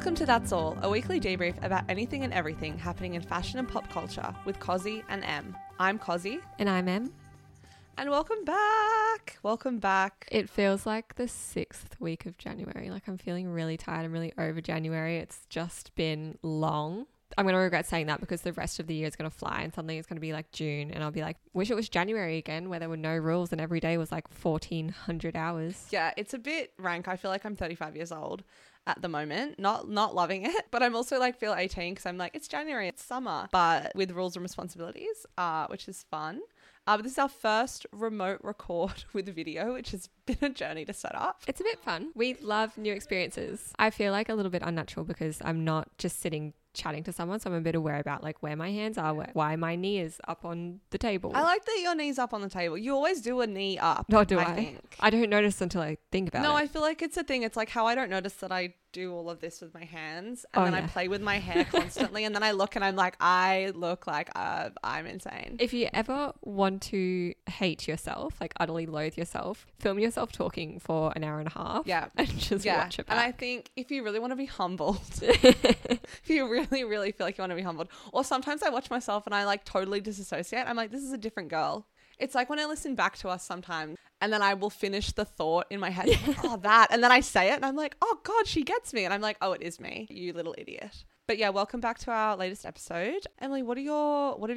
Welcome to That's All, a weekly debrief about anything and everything happening in fashion and pop culture with Cozzy and Em. I'm Cozzy. And I'm Em. And welcome back. Welcome back. It feels like the 6th week of January. Like I'm feeling really tired. I'm really over January. It's just been long. I'm going to regret saying that because the rest of the year is going to fly and suddenly it's going to be like June and I'll be like, wish it was January again where there were no rules and every day was like 1,400 hours. Yeah, it's a bit rank. I feel like I'm 35 years old at the moment. Not loving it, but I'm also like feel 18 because I'm like, it's January, it's summer, but with rules and responsibilities, which is fun. But this is our first remote record with video, which has been a journey to set up. It's a bit fun. We love new experiences. I feel like a little bit unnatural because I'm not just sitting chatting to someone, so I'm a bit aware about like where my hands are, why my knee is up on the table. I like that your knee's up on the table. You always do a knee up. No, do I? Think. I don't notice until I think about it. No, I feel like it's a thing. It's like how I don't notice that I do all of this with my hands and I play with my hair constantly and then I look and I'm like, I look like I'm insane. If you ever want to hate yourself, like utterly loathe yourself, film yourself talking for an hour and a half and just watch it back. And I think if you really want to be humbled, if you really feel like you want to be humbled, or sometimes I watch myself and I like totally disassociate. I'm like, this is a different girl. It's like when I listen back to us sometimes and then I will finish the thought in my head, oh, that. And then I say it and I'm like, oh, God, she gets me. And I'm like, oh, it is me, you little idiot. But yeah, welcome back to our latest episode. Emily, what have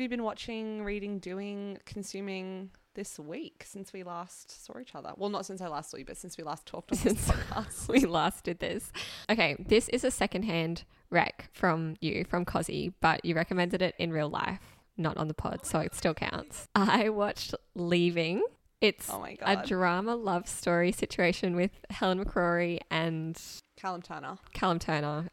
you been watching, reading, doing, consuming this week since we last saw each other? Well, not since I last saw you, but since we last talked on this podcast. We last did this. Okay, this is a secondhand rec from Cozzy, but you recommended it in real life. Not on the pod, so it still counts. I watched Leaving. It's a drama love story situation with Helen McCrory and Callum Turner,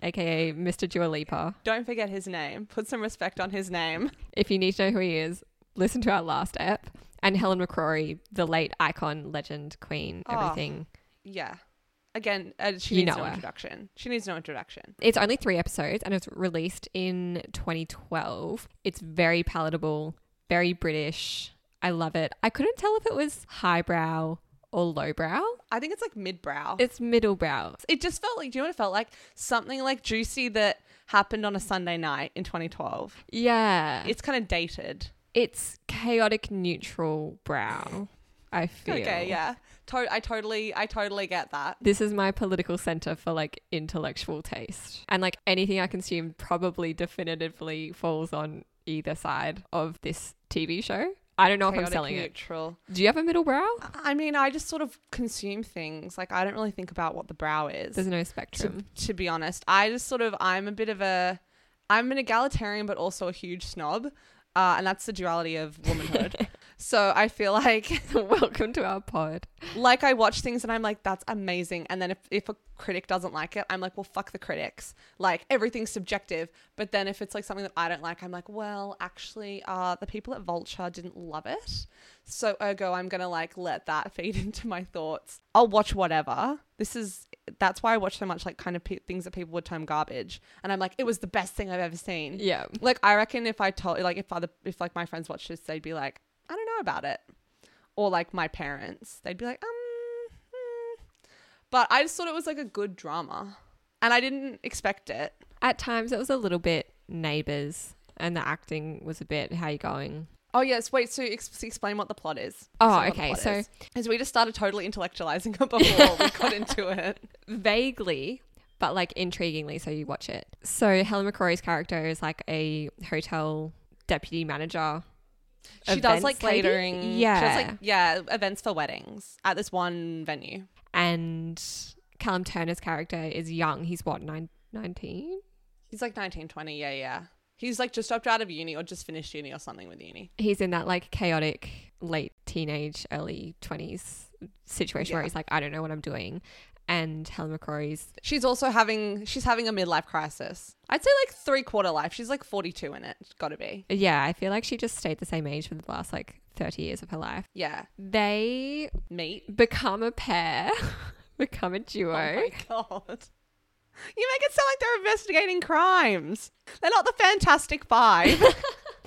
aka Mr. Dua Lipa. Don't forget his name. Put some respect on his name. If you need to know who he is, listen to our last ep. And Helen McCrory, the late icon, legend, queen, everything. Yeah. Again, She needs no introduction. It's only 3 episodes and it's released in 2012. It's very palatable, very British. I love it. I couldn't tell if it was highbrow or lowbrow. I think it's like midbrow. It's middlebrow. It just felt like, do you know what it felt like? Something like juicy that happened on a Sunday night in 2012. Yeah. It's kind of dated. It's chaotic neutral brow, I feel. Okay, yeah. I totally get that. This is my political center for like intellectual taste. And like anything I consume probably definitively falls on either side of this TV show. I don't know if I'm selling neutral. It. Do you have a middle brow? I mean, I just sort of consume things. Like I don't really think about what the brow is. There's no spectrum. To be honest, I just sort of, I'm an egalitarian, but also a huge snob. And that's the duality of womanhood. So I feel like welcome to our pod. Like I watch things and I'm like, that's amazing. And then if a critic doesn't like it, I'm like, well, fuck the critics. Like everything's subjective. But then if it's like something that I don't like, I'm like, well, actually, the people at Vulture didn't love it. So ergo, I'm going to like let that feed into my thoughts. I'll watch whatever. That's why I watch so much like kind of things that people would term garbage. And I'm like, it was the best thing I've ever seen. Yeah. Like I reckon if like my friends watched this, they'd be like, I don't know about it. Or like my parents, they'd be like, But I just thought it was like a good drama and I didn't expect it. At times it was a little bit Neighbours and the acting was a bit, how you going? Oh, yes. Wait, so explain what the plot is. Oh, okay. So as we just started totally intellectualizing it before we got into it. Vaguely, but like intriguingly, so you watch it. So Helen McCrory's character is like a hotel deputy manager. She does like catering. Yeah. She does like, events for weddings at this one venue. And Callum Turner's character is young. He's what, 19? He's like 19, 20. Yeah. He's like just dropped out of uni or just finished uni or something with uni. He's in that like chaotic late teenage, early 20s situation where he's like, I don't know what I'm doing. And Helen McCrory's... She's having a midlife crisis. I'd say like three-quarter life. She's like 42 in it. It's got to be. Yeah, I feel like she just stayed the same age for the last like 30 years of her life. Yeah. They... meet. Become a pair. Become a duo. Oh my God. You make it sound like they're investigating crimes. They're not the Fantastic Five.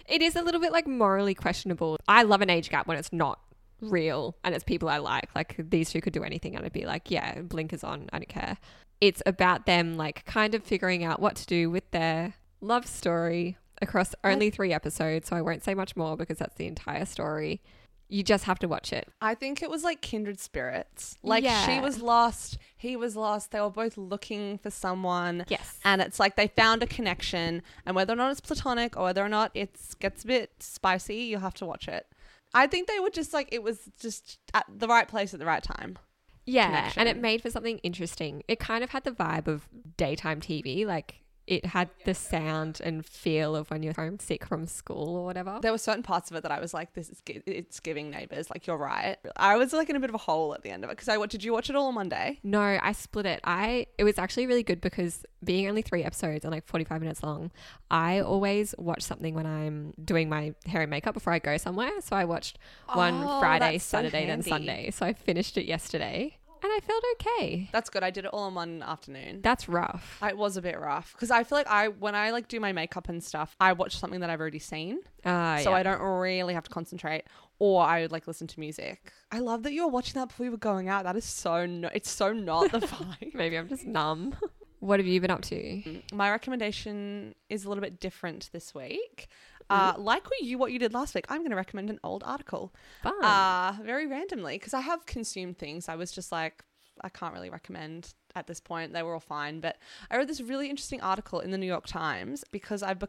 It is a little bit like morally questionable. I love an age gap when it's not real and it's people I like. Like these two could do anything and I'd be like, yeah, blinkers on, I don't care. It's about them like kind of figuring out what to do with their love story across only 3 episodes. So I won't say much more because that's the entire story. You just have to watch it. I think it was like kindred spirits. Like she was lost, he was lost. They were both looking for someone. Yes. And it's like they found a connection. And whether or not it's platonic or whether or not it gets a bit spicy, you have to watch it. I think they were just like, it was just at the right place at the right time. Yeah, connection. And it made for something interesting. It kind of had the vibe of daytime TV. Like, it had the sound and feel of when you're home sick from school or whatever. There were certain parts of it that I was like, it's giving Neighbours. Like, you're right. I was like in a bit of a hole at the end of it. Because did you watch it all on Monday? No, I split it. It was actually really good because being only 3 episodes and like 45 minutes long, I always watch something when I'm doing my hair and makeup before I go somewhere. So I watched one Friday, Saturday, then Sunday. So I finished it yesterday. And I felt okay. That's good. I did it all in one afternoon. That's rough. It was a bit rough because I feel like when I like do my makeup and stuff, I watch something that I've already seen. So I don't really have to concentrate, or I would like listen to music. I love that you were watching that before we were going out. That is so it's so not the vibe. Maybe I'm just numb. What have you been up to? My recommendation is a little bit different this week. Like what you did last week, I'm going to recommend an old article. Fun. Very randomly, because I have consumed things. I was just like, I can't really recommend at this point. They were all fine. But I read this really interesting article in the New York Times because I've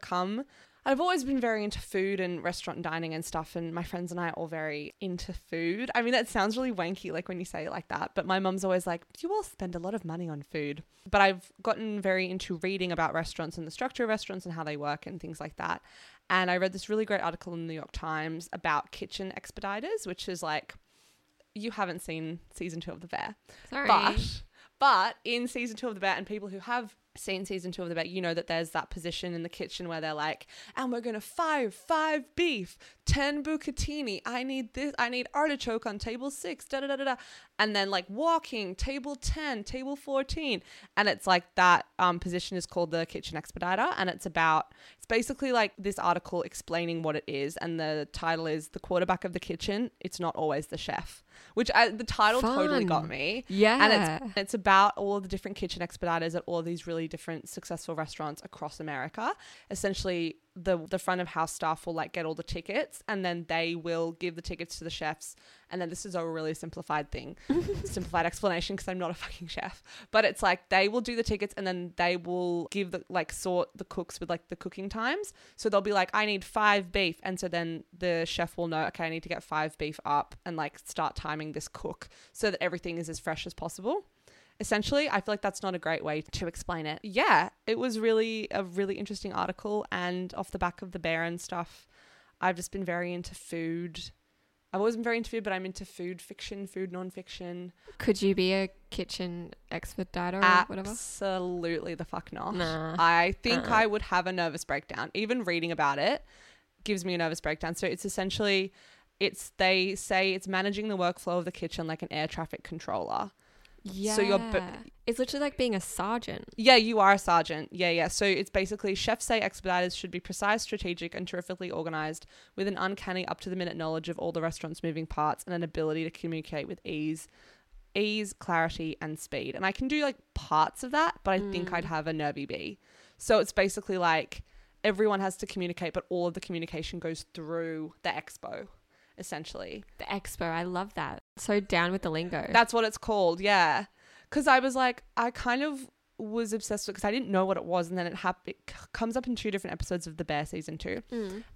always been very into food and restaurant dining and stuff, and my friends and I are all very into food. I mean, that sounds really wanky, like when you say it like that, but my mum's always like, you all spend a lot of money on food. But I've gotten very into reading about restaurants and the structure of restaurants and how they work and things like that. And I read this really great article in the New York Times about kitchen expediters, which is like, you haven't seen season 2 of The Bear. Sorry. But in season 2 of The Bear, and people who have seen season 2 of The Bear, you know that there's that position in the kitchen where they're like, and we're going to fire 5 beef, 10 bucatini, I need this, I need artichoke on table 6, da da da da da. And then like walking, table 10, table 14. And it's like that position is called the kitchen expediter. And it's basically like this article explaining what it is. And the title is The Quarterback of the Kitchen, It's Not Always the Chef, which the title totally got me. Yeah. And it's about all the different kitchen expediters at all these really different successful restaurants across America. Essentially, the front of house staff will like get all the tickets, and then they will give the tickets to the chefs. And then this is a really simplified thing, simplified explanation, because I'm not a fucking chef, but it's like they will do the tickets, and then they will give sort the cooks with like the cooking times. So they'll be like, I need 5 beef, and so then the chef will know, okay, I need to get 5 beef up and like start timing this cook so that everything is as fresh as possible. Essentially, I feel like that's not a great way to explain it. Yeah, it was really a really interesting article, and off the back of The Bear and stuff, I've just been very into food. I've always been very into food, but I'm into food fiction, food non-fiction. Could you be a kitchen expediter or whatever? Absolutely the fuck not. Nah. I think I would have a nervous breakdown. Even reading about it gives me a nervous breakdown. So it's essentially, they say it's managing the workflow of the kitchen like an air traffic controller. Yeah. So it's literally like being a sergeant. Yeah, you are a sergeant. Yeah, yeah. So it's basically, chefs say expediters should be precise, strategic, and terrifically organized, with an uncanny up-to-the-minute knowledge of all the restaurant's moving parts and an ability to communicate with ease, clarity, and speed. And I can do like parts of that, but I think I'd have a nervy bee. So it's basically like everyone has to communicate, but all of the communication goes through the expo. Essentially, the expo. I love that. So down with the lingo. That's what it's called. Yeah, because I was like, I kind of was obsessed with, because I didn't know what it was, and then it comes up in 2 different episodes of The Bear season 2,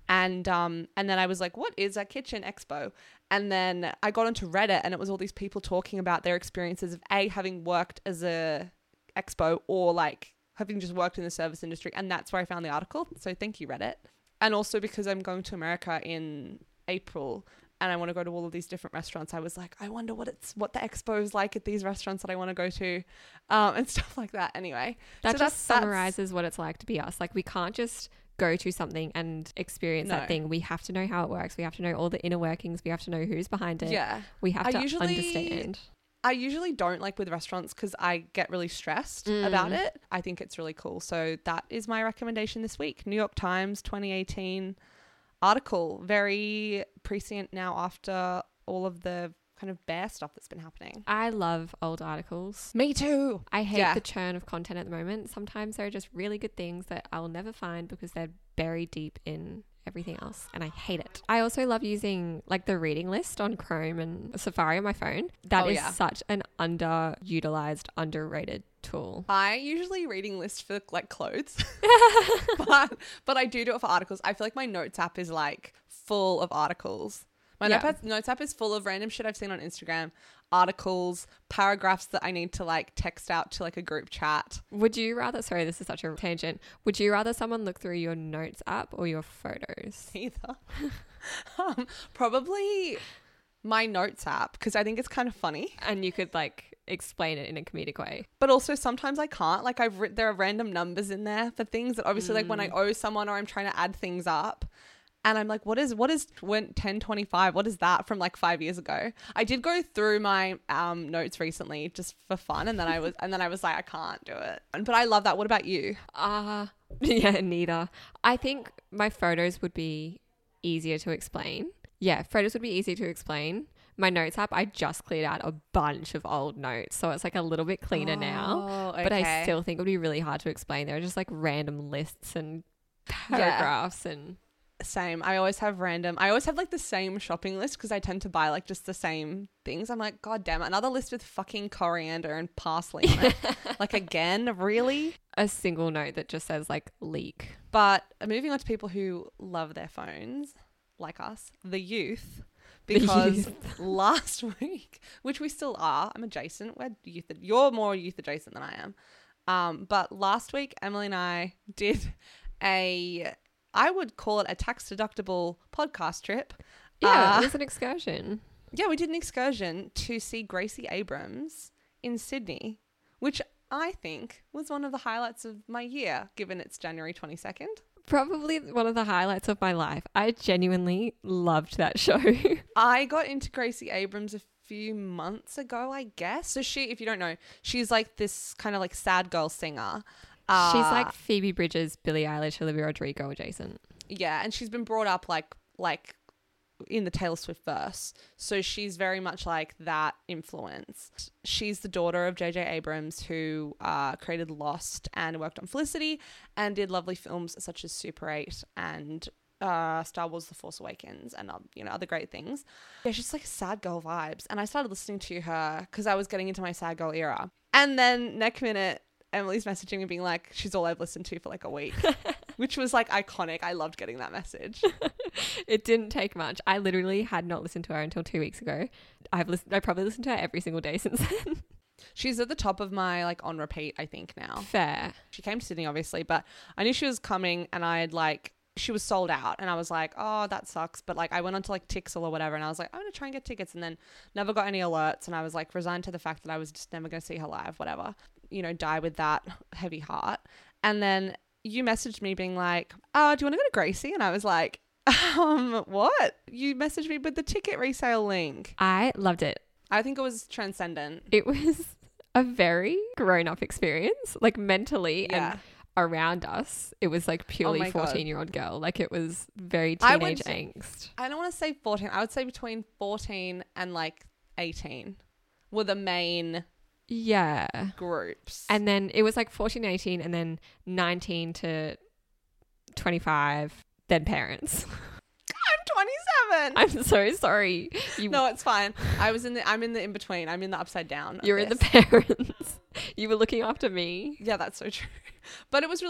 and then I was like, what is a kitchen expo? And then I got onto Reddit, and it was all these people talking about their experiences of having worked as a expo, or like having just worked in the service industry, and that's where I found the article. So thank you, Reddit. And also because I'm going to America in April and I want to go to all of these different restaurants, I was like, I wonder what the expo is like at these restaurants that I want to go to, and stuff like that. Anyway, that summarizes what it's like to be us. Like, we can't just go to something and experience that thing. We have to know how it works. We have to know all the inner workings. We have to know who's behind it. Yeah, we have to understand. I usually don't like with restaurants because I get really stressed about it. I think it's really cool. So that is my recommendation this week. New York Times 2018 article, very prescient now after all of the kind of bear stuff that's been happening. I love old articles. Me too. I hate the churn of content at the moment. Sometimes there are just really good things that I will never find because they're buried deep in everything else, and I hate it. I also love using like the reading list on Chrome and Safari on my phone. That is such an underutilized, underrated tool. I usually reading list for like clothes, but I do it for articles. I feel like my notes app is like full of articles. My notes app is full of random shit I've seen on Instagram, articles, paragraphs that I need to like text out to like a group chat. Would you rather, sorry, this is such a tangent. Would you rather someone look through your notes app or your photos? Either. Probably my notes app, because I think it's kind of funny. And you could like explain it in a comedic way. But also sometimes I can't. Like there are random numbers in there for things that obviously like when I owe someone or I'm trying to add things up. And I'm like, what is 1025? What is that from like 5 years ago? I did go through my notes recently just for fun, and then I was like, I can't do it. But I love that. What about you? Yeah, neither. I think my photos would be easier to explain. Yeah, photos would be easier to explain. My notes app, I just cleared out a bunch of old notes, so it's like a little bit cleaner now. Okay. But I still think it would be really hard to explain. There are just like random lists and paragraphs and. Same. I always have like the same shopping list because I tend to buy like just the same things. I'm like, god damn it, another list with fucking coriander and parsley on it. Like again, really? A single note that just says like leak. But moving on to people who love their phones, like us, the youth, because last week, which we still are, I'm adjacent, we're youth, you're more youth adjacent than I am. But last week, Emily and I did I would call it a tax-deductible podcast trip. Yeah, it was an excursion. Yeah, we did an excursion to see Gracie Abrams in Sydney, which I think was one of the highlights of my year, given it's January 22nd. Probably one of the highlights of my life. I genuinely loved that show. I got into Gracie Abrams a few months ago, I guess. So she, if you don't know, she's like this kind of like sad girl singer. She's like Phoebe Bridgers, Billie Eilish, Olivia Rodrigo adjacent. Yeah, and she's been brought up like in the Taylor Swift verse. So she's very much like that influence. She's the daughter of J.J. Abrams, who created Lost and worked on Felicity and did lovely films such as Super 8 and Star Wars The Force Awakens and other great things. Yeah, she's like sad girl vibes. And I started listening to her because I was getting into my sad girl era. And then next minute, Emily's messaging me being like, she's all I've listened to for like a week, which was like iconic. I loved getting that message. It didn't take much. I literally had not listened to her until 2 weeks ago. I probably listened to her every single day since then. She's at the top of my like on repeat, I think now. Fair. She came to Sydney, obviously, but I knew she was coming and I had like, she was sold out and I was like, oh, that sucks. But like I went on to like Tixel or whatever and I was like, I'm going to try and get tickets, and then never got any alerts. And I was like resigned to the fact that I was just never going to see her live, whatever. You know, die with that heavy heart. And then you messaged me being like, oh, do you want to go to Gracie? And I was like, what? You messaged me with the ticket resale link. I loved it. I think it was transcendent. It was a very grown-up experience, like mentally and around us. It was like purely 14-year-old girl. Like it was very teenage angst. I don't want to say 14. I would say between 14 and like 18 were the main... yeah. Groups. And then it was like 14, 18, and then 19 to 25, then parents. I'm 27. I'm so sorry. No, it's fine. I'm in the in-between. I'm in the upside down. You're in the parents. You were looking after me. Yeah, that's so true. But it was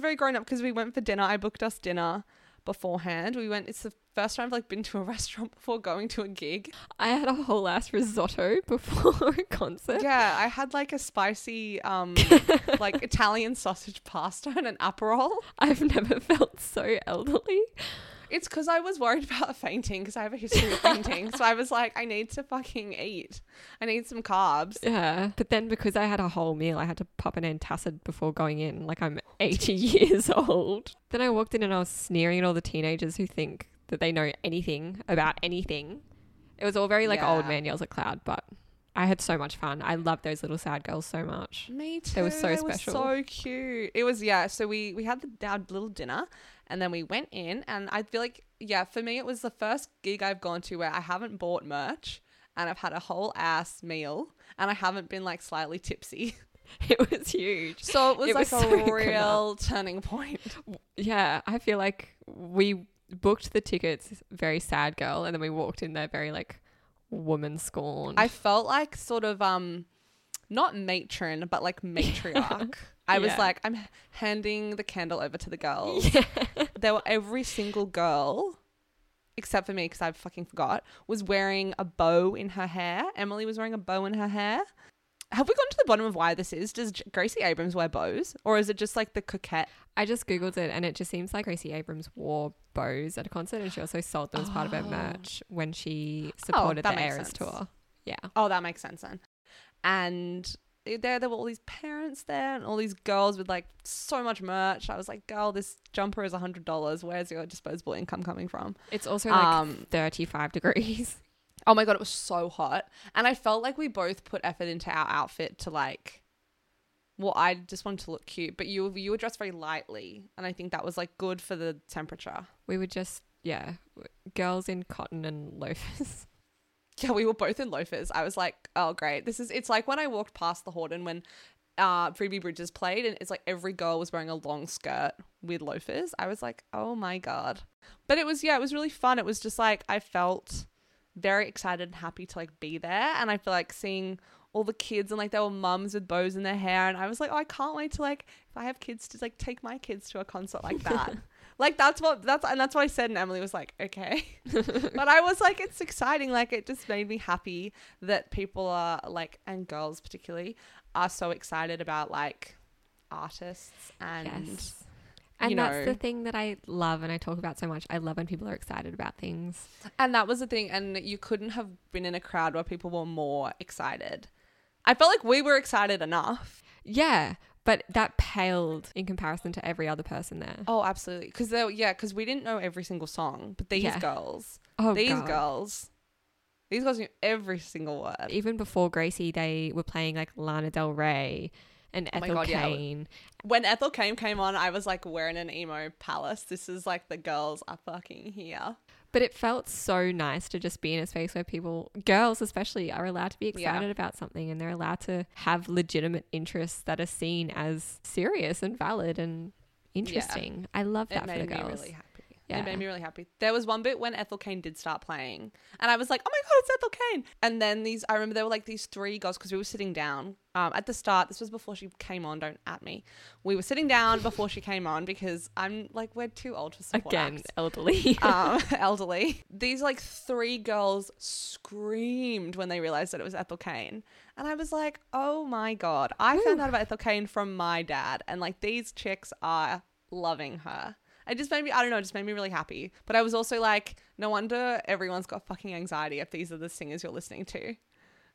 very grown up because we went for dinner. I booked us dinner beforehand. It's the first time I've like been to a restaurant before going to a gig. I had a whole ass risotto before a concert. Yeah, I had like a spicy like Italian sausage pasta and an Aperol. I've never felt so elderly. It's because I was worried about fainting because I have a history of fainting. So I was like, I need to fucking eat. I need some carbs. Yeah. But then because I had a whole meal, I had to pop an antacid before going in. Like I'm 80 years old. Then I walked in and I was sneering at all the teenagers who think that they know anything about anything. It was all very like old man yells at cloud, but I had so much fun. I loved those little sad girls so much. Me too. They were so special. They were so cute. It was, yeah. So we had our little dinner. And then we went in and I feel like, yeah, for me, it was the first gig I've gone to where I haven't bought merch and I've had a whole ass meal and I haven't been like slightly tipsy. It was huge. So it was like a real turning point. Yeah, I feel like we booked the tickets, very sad girl, and then we walked in there very like woman scorned. I felt like sort of not matron but like matriarch. I was like, I'm handing the candle over to the girls. Yeah. There were every single girl, except for me because I fucking forgot, was wearing a bow in her hair. Emily was wearing a bow in her hair. Have we gotten to the bottom of why this is? Does Gracie Abrams wear bows? Or is it just like the coquette? I just Googled it and it just seems like Gracie Abrams wore bows at a concert and she also sold them as part of her merch when she supported the Eras tour. Yeah. Oh, that makes sense then. And there were all these parents there and all these girls with like so much merch. I was like, girl, this jumper is $100. Where's your disposable income coming from? It's also like 35 degrees. Oh my God, it was so hot. And I felt like we both put effort into our outfit to like, well, I just wanted to look cute, but you were dressed very lightly. And I think that was like good for the temperature. We were just, girls in cotton and loafers. Yeah, we were both in loafers. I was like, oh great. It's like when I walked past the Horden when Phoebe Bridgers played and it's like every girl was wearing a long skirt with loafers. I was like, oh my God. But it was really fun. It was just like, I felt very excited and happy to like be there, and I feel like seeing all the kids and like there were mums with bows in their hair and I was like, oh, I can't wait to like, if I have kids, to like take my kids to a concert like that. Like that's what I said, and Emily was like, okay. But I was like, it's exciting. Like it just made me happy that people are like, and girls particularly, are so excited about like artists and yes. And that's the thing that I love and I talk about so much. I love when people are excited about things. And that was the thing. And you couldn't have been in a crowd where people were more excited. I felt like we were excited enough. Yeah. But that paled in comparison to every other person there. Oh, absolutely. Because we didn't know every single song. But these girls. Oh, These girls. These girls knew every single word. Even before Gracie, they were playing like Lana Del Rey and Ethel Cain. Yeah. When Ethel Cain came on, I was like, we're in an emo palace. This is like the girls are fucking here. But it felt so nice to just be in a space where people, girls especially, are allowed to be excited about something and they're allowed to have legitimate interests that are seen as serious and valid and interesting. Yeah. I love that for the girls. It made me really happy. Yeah. It made me really happy. There was one bit when Ethel Cain did start playing and I was like, oh my God, it's Ethel Cain. And then I remember there were like these three girls because we were sitting down at the start. This was before she came on. Don't at me. We were sitting down before she came on because I'm like, we're too old for support acts. Elderly. Elderly. These like three girls screamed when they realized that it was Ethel Cain. And I was like, oh my God. I found out about Ethel Cain from my dad and like these chicks are loving her. It just made me really happy. But I was also like, no wonder everyone's got fucking anxiety if these are the singers you're listening to.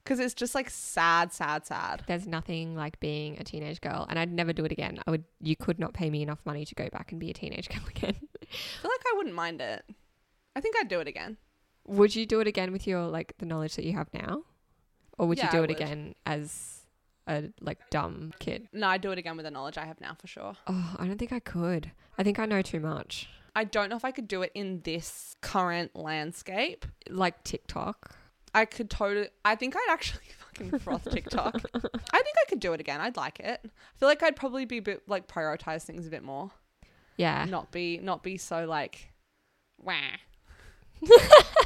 Because it's just like sad, sad, sad. There's nothing like being a teenage girl. And I'd never do it again. You could not pay me enough money to go back and be a teenage girl again. I feel like I wouldn't mind it. I think I'd do it again. Would you do it again with your like the knowledge that you have now? Or would you do it again as a like dumb kid? No, I do it again with the knowledge I have now for sure. Oh, I don't think I could. I think I know too much. I don't know if I could do it in this current landscape. Like TikTok. I think I'd actually fucking froth TikTok. I think I could do it again. I'd like it. I feel like I'd probably be a bit like prioritize things a bit more. Yeah. Not be so like wah.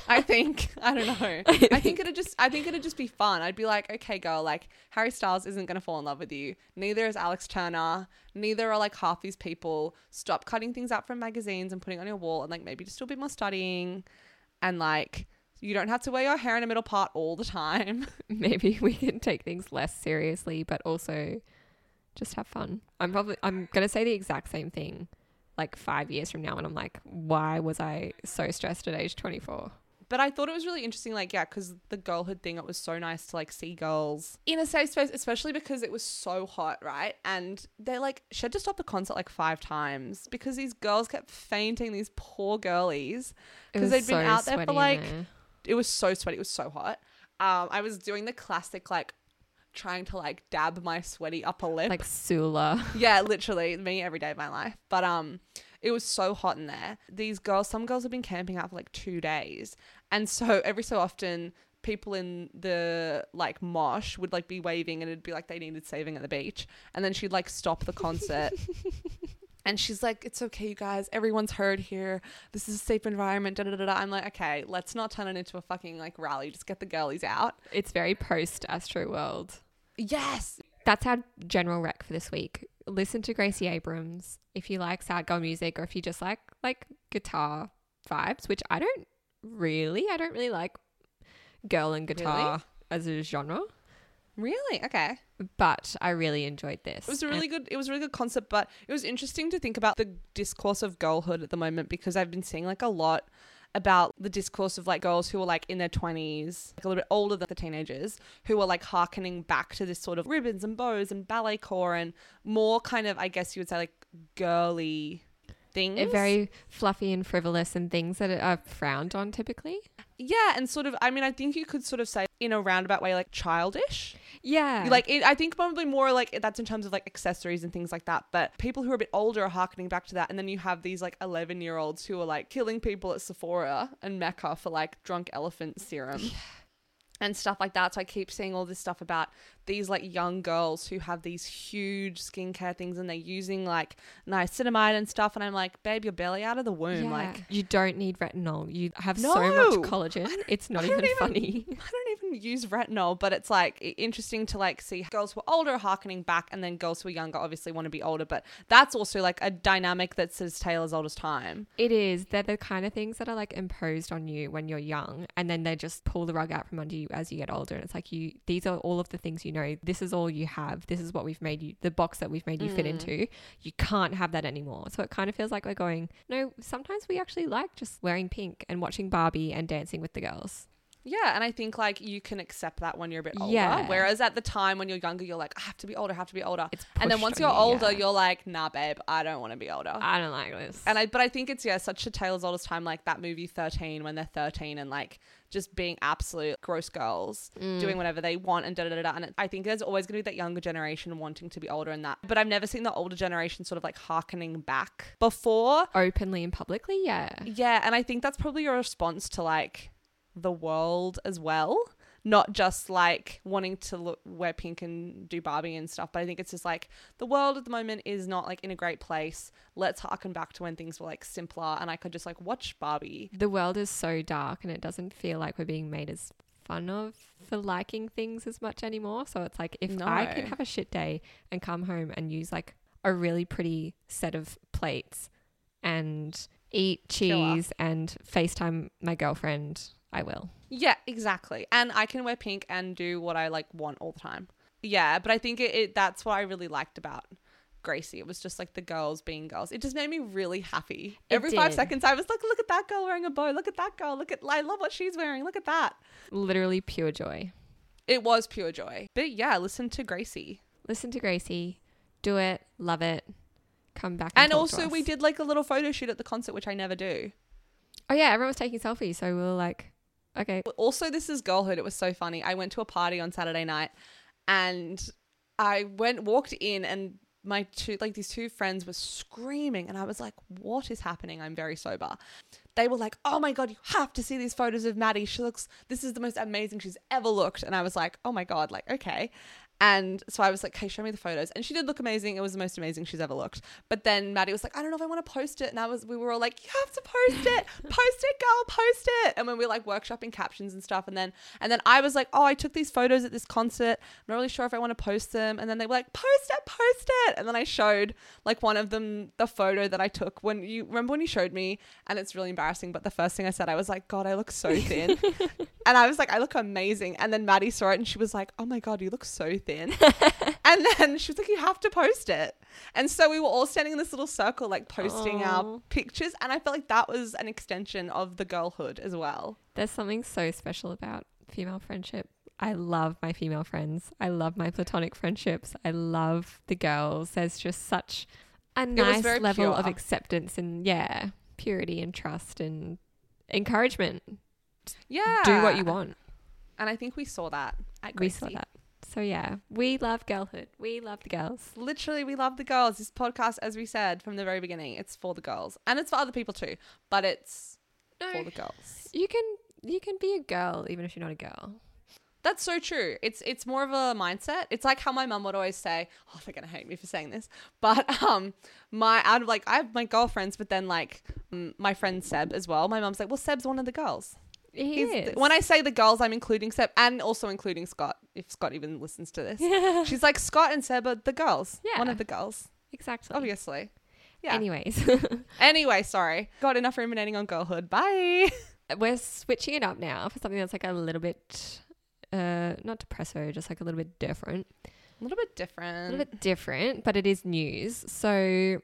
I think it'd just be fun. I'd be like, okay girl, like Harry Styles isn't gonna fall in love with you, neither is Alex Turner, neither are like half these people. Stop cutting things out from magazines and putting on your wall and like maybe just do a bit more studying and like you don't have to wear your hair in a middle part all the time. Maybe we can take things less seriously but also just have fun. I'm gonna say the exact same thing like 5 years from now and I'm like, why was I so stressed at age 24? But I thought it was really interesting, like, yeah, because the girlhood thing, it was so nice to like see girls in a safe space, especially because it was so hot, right? And they like, she had to stop the concert like 5 times because these girls kept fainting, these poor girlies, because they'd been out there for like, it was so sweaty, it was so hot. I was doing the classic like trying to like dab my sweaty upper lip like Sula. Yeah, literally me every day of my life. But it was so hot in there. These girls, some girls have been camping out for like 2 days, and so every so often people in the like mosh would like be waving, and it'd be like they needed saving at the beach. And then she'd like stop the concert. And she's like, it's okay, you guys. Everyone's heard here. This is a safe environment. Da, da, da, da. I'm like, okay, let's not turn it into a fucking like rally. Just get the girlies out. It's very post-Astro World. Yes. That's our general rec for this week. Listen to Gracie Abrams if you like sad girl music, or if you just like guitar vibes, which I don't really like girl and guitar as a genre. Really? Okay. But I really enjoyed this. It was a really good concept, but it was interesting to think about the discourse of girlhood at the moment, because I've been seeing like a lot about the discourse of like girls who are like in their 20s, like a little bit older than the teenagers, who are like hearkening back to this sort of ribbons and bows and ballet core and more kind of, I guess you would say, like girly things. They're very fluffy and frivolous and things that are frowned on typically. Yeah, and sort of, I mean, I think you could sort of say in a roundabout way, like childish. Yeah. Like, I think probably more like that's in terms of like accessories and things like that. But people who are a bit older are hearkening back to that. And then you have these like 11-year-olds who are like killing people at Sephora and Mecca for like drunk elephant serum. Yeah. And stuff like that. So I keep seeing all this stuff about these like young girls who have these huge skincare things and they're using like niacinamide and stuff. And I'm like, babe, you're barely out of the womb. Yeah. Like, you don't need retinol. You have so much collagen. It's not even funny. I don't even use retinol, but it's like interesting to like see girls who are older hearkening back, and then girls who are younger obviously want to be older. But that's also like a dynamic that's as tale as old as time. It is. They're the kind of things that are like imposed on you when you're young, and then they just pull the rug out from under you as you get older. And it's like, you, these are all of the things you know, this is all you have, this is what we've made you, the box that we've made you fit into. You can't have that anymore. So it kind of feels like we're going, no, sometimes we actually like just wearing pink and watching Barbie and dancing with the girls. Yeah, and I think like you can accept that when you're a bit older. Yeah. Whereas at the time when you're younger, you're like, I have to be older. And then once you're older, you're like, nah, babe, I don't want to be older. I don't like this. But I think it's, yeah, such a tale as old as time, like that movie 13, when they're 13 and like just being absolute gross girls, doing whatever they want and da da da da. And I think there's always going to be that younger generation wanting to be older and that. But I've never seen the older generation sort of like hearkening back before. Openly and publicly, yeah. Yeah, and I think that's probably your response to like the world as well, not just like wanting to wear pink and do Barbie and stuff, but I think it's just like the world at the moment is not like in a great place. Let's harken back to when things were like simpler and I could just like watch Barbie. The world is so dark and it doesn't feel like we're being made as fun of for liking things as much anymore. So it's like, if I can have a shit day and come home and use like a really pretty set of plates and eat cheese and FaceTime my girlfriend, I will. Yeah, exactly. And I can wear pink and do what I like want all the time. Yeah, but I think it that's what I really liked about Gracie. It was just like the girls being girls. It just made me really happy. Every 5 seconds I was like, look at that girl wearing a bow. Look at that girl. Look at, I love what she's wearing. Look at that. Literally pure joy. It was pure joy. But yeah, listen to Gracie. Listen to Gracie. Do it. Love it. Come back and talk to us. We did like a little photo shoot at the concert, which I never do. Oh yeah, everyone was taking selfies, so we were like, okay. Also, this is girlhood. It was so funny. I went to a party on Saturday night and I walked in and my these two friends were screaming and I was like, what is happening? I'm very sober. They were like, oh my God, you have to see these photos of Maddie. This is the most amazing she's ever looked. And I was like, oh my God, like, okay. And so I was like, hey, show me the photos. And she did look amazing. It was the most amazing she's ever looked. But then Maddie was like, I don't know if I want to post it. And we were all like, you have to post it. Post it, girl, post it. And when we were like workshopping captions and stuff. And then I was like, oh, I took these photos at this concert. I'm not really sure if I want to post them. And then they were like, post it. And then I showed like one of them, the photo that I took when you showed me, and it's really embarrassing. But the first thing I said, I was like, God, I look so thin. And I was like, I look amazing. And then Maddie saw it and she was like, oh my God, you look so thin. And then she was like, you have to post it. And so we were all standing in this little circle like posting our pictures, and I felt like that was an extension of the girlhood as well. There's something so special about female friendship. I love my female friends. I love my platonic friendships. I love the girls. There's just such a nice level of acceptance and purity and trust and encouragement. Do what you want. And I think we saw that at Gracie. So yeah, we love girlhood. We love the girls. Literally, we love the girls. This podcast, as we said from the very beginning, it's for the girls. And it's for other people too, but it's for the girls. You can you can be a girl even if you're not a girl. That's so true. It's more of a mindset. It's like how my mum would always say, oh, they're going to hate me for saying this, but I have my girlfriends, but then like my friend Seb as well. My mum's like, well, Seb's one of the girls. He is. When I say the girls, I'm including Seb and also including Scott, if Scott even listens to this. Yeah. She's like, Scott and Seb are the girls. Yeah. One of the girls. Exactly. Obviously. Yeah. Anyway, sorry. Got enough ruminating on girlhood. Bye. We're switching it up now for something that's like a little bit... not depresso, just like a little bit different, but it is news. So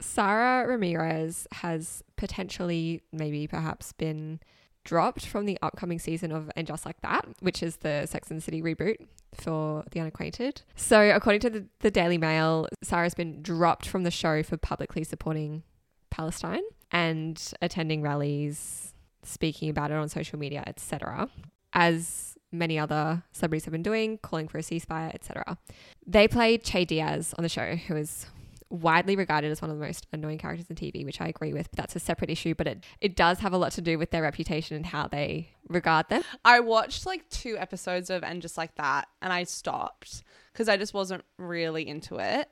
Sara Ramirez has perhaps been dropped from the upcoming season of And Just Like That, which is the Sex and the City reboot for the unacquainted. So according to the Daily Mail, Sara's been dropped from the show for publicly supporting Palestine and attending rallies, speaking about it on social media, etc., as many other celebrities have been doing, calling for a ceasefire, etc. They played Che Diaz on the show, who is widely regarded as one of the most annoying characters on TV, which I agree with, but that's a separate issue. But it does have a lot to do with their reputation and how they regard them. I watched like 2 episodes of And Just Like That and I stopped because I just wasn't really into it.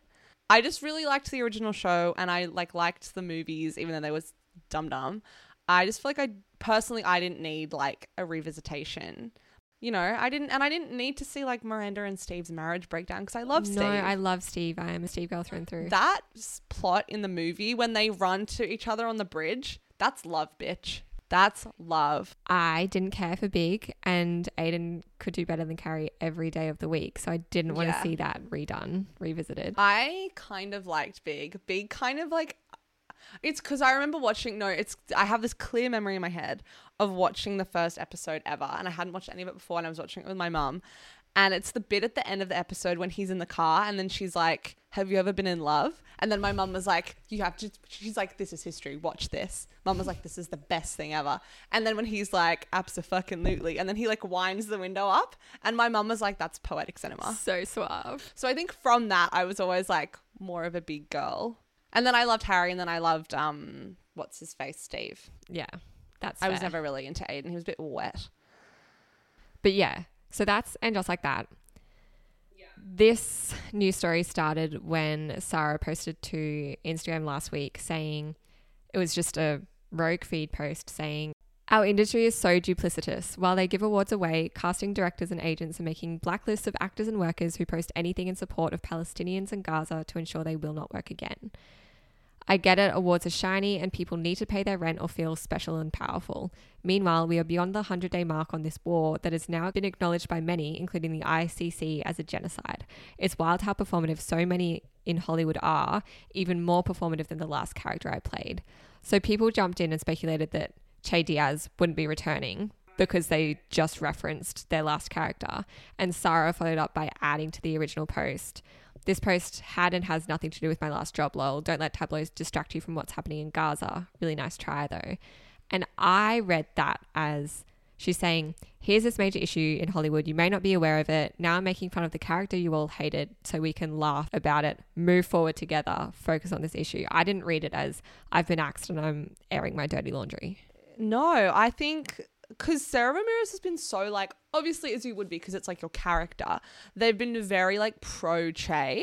I just really liked the original show and I liked the movies, even though they was dumb. I just feel like I didn't need like a revisitation. You know, I didn't need to see like Miranda and Steve's marriage breakdown because I love Steve. No, I love Steve. I am a Steve girl through and through. That plot in the movie when they run to each other on the bridge, that's love, bitch. That's love. I didn't care for Big, and Aiden could do better than Carrie every day of the week. So I didn't want to see that revisited. I kind of liked Big. Big kind of like... It's because I remember I have this clear memory in my head of watching the first episode ever, and I hadn't watched any of it before, and I was watching it with my mum, and it's the bit at the end of the episode when he's in the car and then she's like, have you ever been in love? And then my mum was like, she's like, this is history, watch this. Mum was like, this is the best thing ever. And then when he's like, abso-fucking-lutely, and then he like winds the window up, and my mum was like, that's poetic cinema. So suave. So I think from that I was always like more of a big girl. And then I loved Harry, and then I loved, what's-his-face, Steve. Yeah, that's fair. I was never really into Aiden. He was a bit wet. But yeah, so that's And Just Like That. Yeah. This news story started when Sara posted to Instagram last week saying, it was just a rogue feed post saying, our industry is so duplicitous. While they give awards away, casting directors and agents are making blacklists of actors and workers who post anything in support of Palestinians and Gaza to ensure they will not work again. I get it, awards are shiny and people need to pay their rent or feel special and powerful. Meanwhile, we are beyond the 100-day mark on this war that has now been acknowledged by many, including the ICC, as a genocide. It's wild how performative so many in Hollywood are, even more performative than the last character I played. So people jumped in and speculated that Che Diaz wouldn't be returning because they just referenced their last character. And Sara followed up by adding to the original post, this post had and has nothing to do with my last job, lol. Don't let tabloids distract you from what's happening in Gaza. Really nice try though. And I read that as she's saying, here's this major issue in Hollywood. You may not be aware of it. Now I'm making fun of the character you all hated so we can laugh about it, move forward together, focus on this issue. I didn't read it as I've been axed and I'm airing my dirty laundry. No, I think because Sara Ramirez has been so like, obviously as you would be because it's like your character, they've been very like pro Che,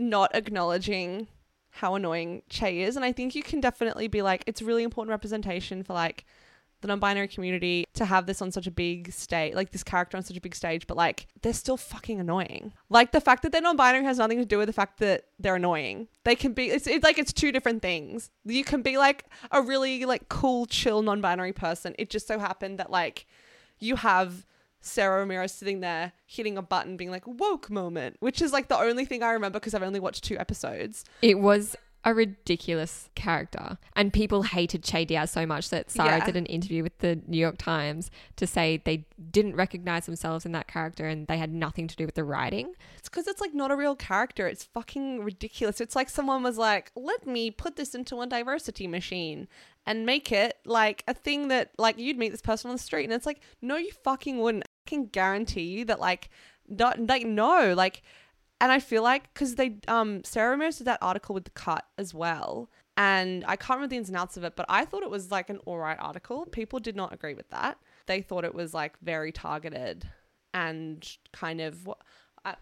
not acknowledging how annoying Che is. And I think you can definitely be like, it's really important representation for like the non-binary community to have this on such a big stage, like this character on such a big stage, but like they're still fucking annoying. Like the fact that they're non-binary has nothing to do with the fact that they're annoying. They can be, it's like it's two different things. You can be like a really like cool, chill non-binary person. It just so happened that like you have Sara Ramirez sitting there hitting a button being like woke moment, which is like the only thing I remember because I've only watched 2 episodes. It was a ridiculous character, and people hated Che Diaz so much that Sara did an interview with the New York Times to say they didn't recognize themselves in that character and they had nothing to do with the writing. It's because it's like not a real character. It's fucking ridiculous. It's like someone was like, let me put this into a diversity machine and make it like a thing that like you'd meet this person on the street, and it's like, no you fucking wouldn't. I can guarantee you that like not like no like. And I feel like because they Sara Ramirez did that article with The Cut as well, and I can't remember the ins and outs of it, but I thought it was like an all right article. People did not agree with that. they thought it was like very targeted and kind of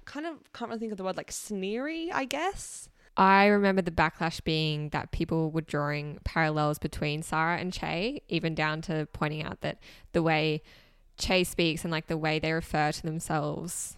can't really think of the word, like sneery, I guess. I remember the backlash being that people were drawing parallels between Sara and Che, even down to pointing out that the way Che speaks and like the way they refer to themselves.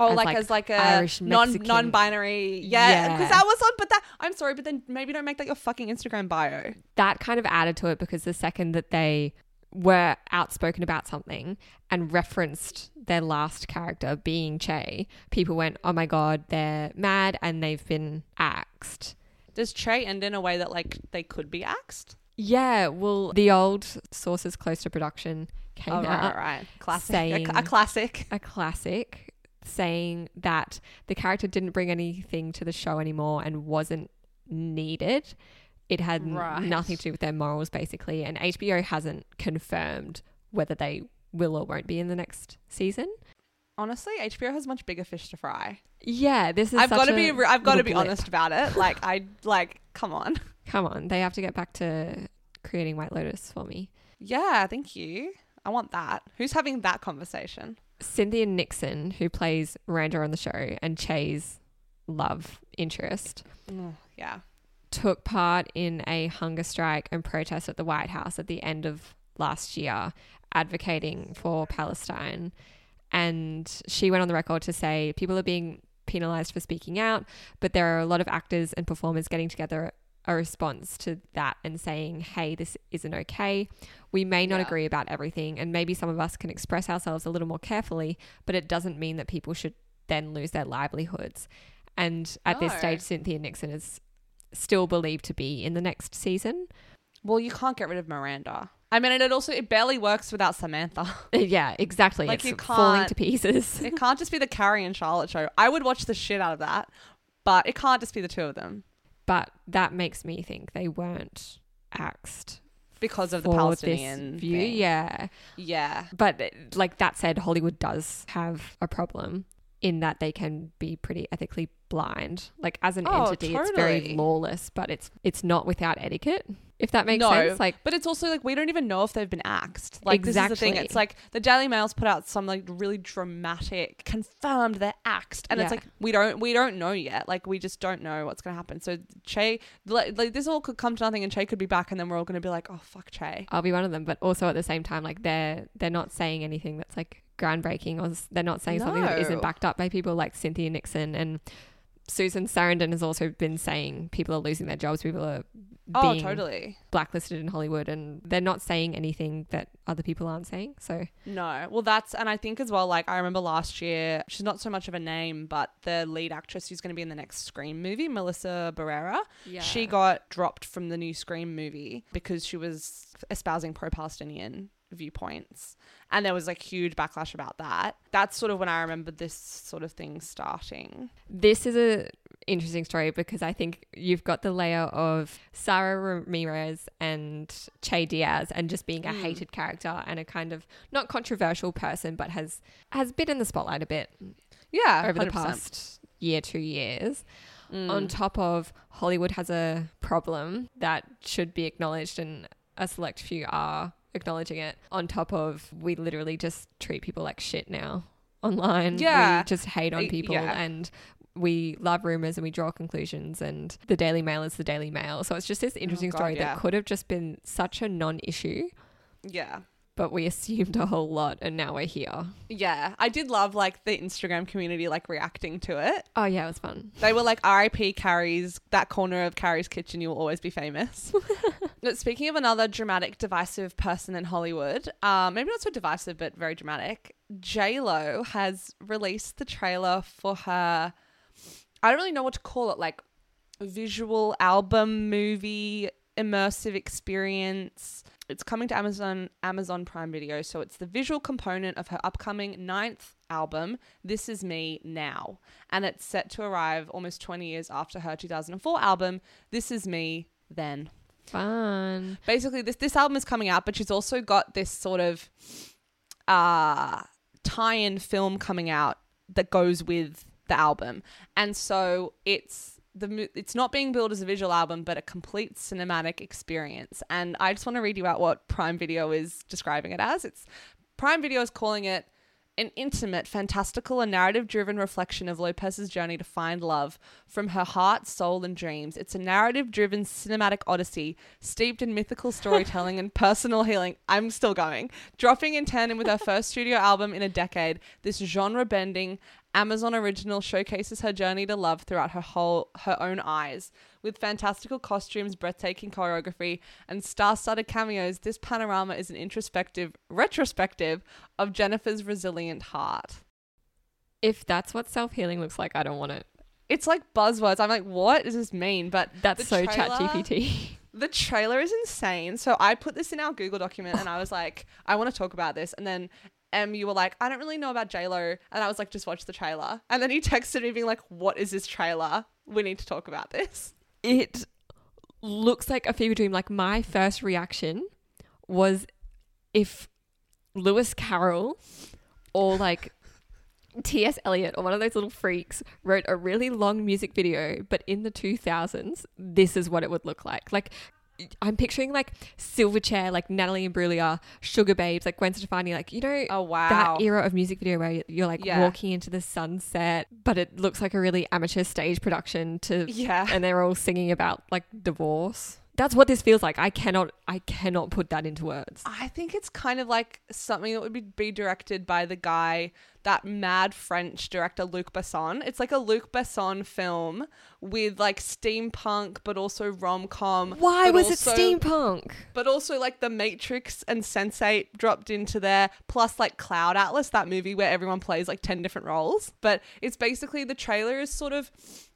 Oh, as a Irish, non-binary. Yeah, because that was on, but that, I'm sorry, but then maybe don't make that your fucking Instagram bio. That kind of added to it, because the second that they were outspoken about something and referenced their last character being Che, people went, oh my God, they're mad and they've been axed. Does Che end in a way that like they could be axed? Yeah, well, the old sources close to production came out. Right. Classic. Saying, a classic. Saying that the character didn't bring anything to the show anymore and wasn't needed. It had nothing to do with their morals, basically. And HBO hasn't confirmed whether they will or won't be in the next season. Honestly, HBO has much bigger fish to fry. Yeah, this is. I've got to be honest about it. Like, come on. They have to get back to creating White Lotus for me. Yeah, thank you. I want that. Who's having that conversation? Cynthia Nixon, who plays Miranda on the show and Che's love interest, took part in a hunger strike and protest at the White House at the end of last year, advocating for Palestine. And she went on the record to say people are being penalized for speaking out, but there are a lot of actors and performers getting together a response to that and saying, hey, this isn't okay. We may not agree about everything, and maybe some of us can express ourselves a little more carefully, but it doesn't mean that people should then lose their livelihoods. And at this stage, Cynthia Nixon is still believed to be in the next season. Well, you can't get rid of Miranda. I mean, and it barely works without Samantha. Yeah, exactly. Like, it's falling to pieces. It can't just be the Carrie and Charlotte show. I would watch the shit out of that, but it can't just be the two of them. But that makes me think they weren't axed because of the Palestinian view. Yeah. But like that said, Hollywood does have a problem in that they can be pretty ethically blind. Like, as an entity, totally. It's very lawless, but it's not without etiquette. If that makes sense. Like, but it's also like we don't even know if they've been axed. Like, exactly. This is the thing. It's like the Daily Mail's put out some like really dramatic, confirmed they're axed, and it's like we don't know yet. Like, we just don't know what's gonna happen. So Che, like this all could come to nothing, and Che could be back, and then we're all gonna be like, oh fuck, Che. I'll be one of them, but also at the same time, like they're not saying anything that's like groundbreaking, or they're not saying something that isn't backed up by people like Cynthia Nixon and Susan Sarandon has also been saying people are losing their jobs, people are being blacklisted in Hollywood, and they're not saying anything that other people aren't saying. So no, well that's, and I think as well, like I remember last year, she's not so much of a name, but the lead actress who's going to be in the next Scream movie, Melissa Barrera, she got dropped from the new Scream movie because she was espousing pro-Palestinian viewpoints, and there was like huge backlash about that. That's sort of when I remember this sort of thing starting. This is a interesting story because I think you've got the layer of Sara Ramirez and Che Diaz and just being a hated character and a kind of not controversial person, but has been in the spotlight a bit over 100%. The past year, 2 years. On top of Hollywood has a problem that should be acknowledged and a select few are acknowledging it, on top of we literally just treat people like shit now online. We just hate on people and we love rumors and we draw conclusions, and the Daily Mail is the Daily Mail. So it's just this interesting story that could have just been such a non-issue. Yeah. But we assumed a whole lot and now we're here. Yeah. I did love like the Instagram community like reacting to it. Oh yeah, it was fun. They were like, RIP Carrie's, that corner of Carrie's kitchen, you'll always be famous. But speaking of another dramatic, divisive person in Hollywood, maybe not so divisive but very dramatic, J-Lo has released the trailer for her, I don't really know what to call it, like visual album, movie, immersive experience. It's coming to Amazon Prime Video, so it's the visual component of her upcoming 9th album, This Is Me Now, and it's set to arrive almost 20 years after her 2004 album, This Is Me Then. Fun. Basically, this album is coming out, but she's also got this sort of tie-in film coming out that goes with the album, and so it's not being billed as a visual album, but a complete cinematic experience. And I just want to read you out what Prime Video is describing it as. It's Prime Video is calling it an intimate, fantastical, and narrative-driven reflection of Lopez's journey to find love from her heart, soul, and dreams. It's a narrative-driven cinematic odyssey steeped in mythical storytelling and personal healing. I'm still going. Dropping in tandem with her first studio album in a decade, this genre-bending Amazon original showcases her journey to love throughout her own eyes. With fantastical costumes, breathtaking choreography, and star-studded cameos, this panorama is an introspective retrospective of Jennifer's resilient heart. If that's what self-healing looks like, I don't want it. It's like buzzwords. I'm like, what does this mean? But that's so ChatGPT. The trailer is insane. So I put this in our Google document and I was like, I want to talk about this. And then you were like, I don't really know about J-Lo. And I was like, just watch the trailer. And then you texted me being like, what is this trailer? We need to talk about this. It looks like a fever dream. Like, my first reaction was if Lewis Carroll or like T.S. Eliot or one of those little freaks wrote a really long music video, but in the 2000s, this is what it would look like. Like, I'm picturing like Silverchair, like Natalie Imbruglia, Sugar Babes, like Gwen Stefani, like, you know, that era of music video where you're like walking into the sunset, but it looks like a really amateur stage production and they're all singing about like divorce. That's what this feels like. I cannot put that into words. I think it's kind of like something that would be directed by the guy, that mad French director Luc Besson. It's like a Luc Besson film with like steampunk, but also rom-com. Why was it steampunk? But also like The Matrix and Sense8 dropped into there, plus like Cloud Atlas, that movie where everyone plays like 10 different roles. But it's basically, the trailer is sort of,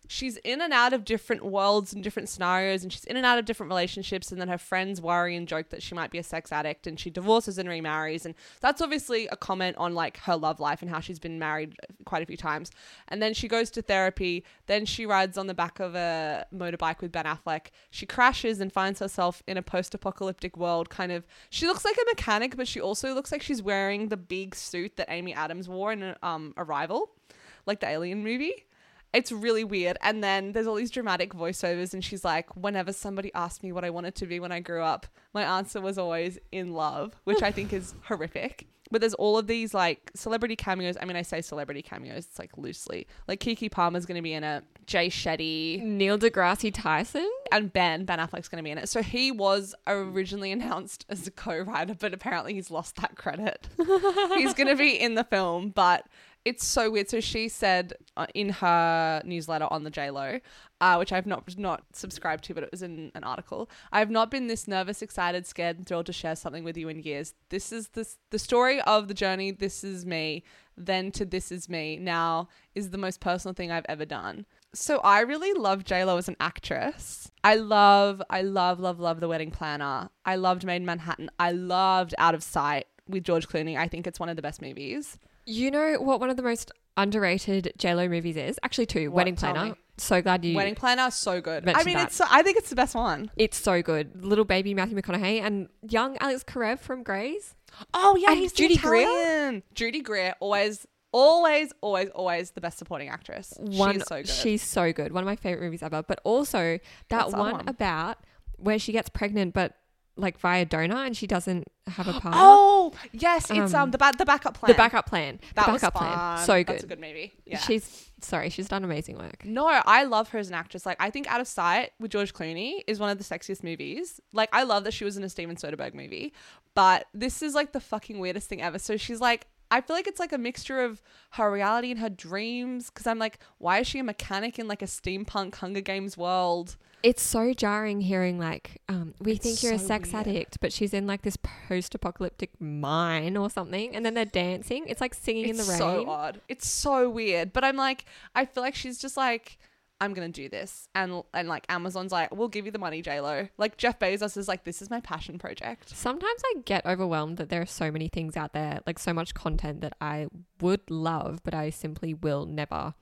she's in and out of different worlds and different scenarios, and she's in and out of different relationships, and then her friends worry and joke that she might be a sex addict, and she divorces and remarries, and that's obviously a comment on like her love life and how she's been married quite a few times. And then she goes to therapy, then she rides on the back of a motorbike with Ben Affleck, she crashes and finds herself in a post-apocalyptic world. Kind of, she looks like a mechanic, but she also looks like she's wearing the big suit that Amy Adams wore in Arrival, like the Alien movie. It's really weird. And then there's all these dramatic voiceovers, and she's like, whenever somebody asked me what I wanted to be when I grew up, my answer was always in love, which I think is horrific. But there's all of these like celebrity cameos. I mean, I say celebrity cameos, it's like loosely. Like Kiki Palmer's going to be in it, Jay Shetty, Neil deGrasse Tyson, and Ben Affleck's going to be in it. So he was originally announced as a co-writer, but apparently he's lost that credit. He's going to be in the film, but it's so weird. So she said in her newsletter on the J-Lo, which I've not subscribed to, but it was in an article, I've not been this nervous, excited, scared, and thrilled to share something with you in years. This is the story of the journey. This is me. Then to this is me. Now is the most personal thing I've ever done. So I really love J-Lo as an actress. I love The Wedding Planner. I loved Made in Manhattan. I loved Out of Sight with George Clooney. I think it's one of the best movies. You know what one of the most underrated J-Lo movies is? Actually, two. Wedding Planner. So glad you... Wedding Planner, so good. I mean, I think it's the best one. It's so good. Little baby Matthew McConaughey and young Alex Karev from Grays. Oh, yeah. And he's Judy Greer. Judy Greer, always the best supporting actress. She's so good. She's so good. One of my favourite movies ever. But also that one about where she gets pregnant but like via donor and she doesn't have a partner. Oh, yes. It's the backup plan. The backup plan. That was fun. So good. That's a good movie. Yeah. She's done amazing work. No, I love her as an actress. Like, I think Out of Sight with George Clooney is one of the sexiest movies. Like, I love that she was in a Steven Soderbergh movie, but this is like the fucking weirdest thing ever. So she's like, I feel like it's like a mixture of her reality and her dreams, because I'm like, why is she a mechanic in like a steampunk Hunger Games world? It's so jarring hearing like, we think you're a sex addict, but she's in like this post-apocalyptic mine or something, and then they're dancing. It's like singing in the rain. It's so odd. It's so weird. But I'm like, I feel like she's just like, I'm going to do this. And like Amazon's like, we'll give you the money, J-Lo. Like Jeff Bezos is like, this is my passion project. Sometimes I get overwhelmed that there are so many things out there, like so much content that I would love, but I simply will never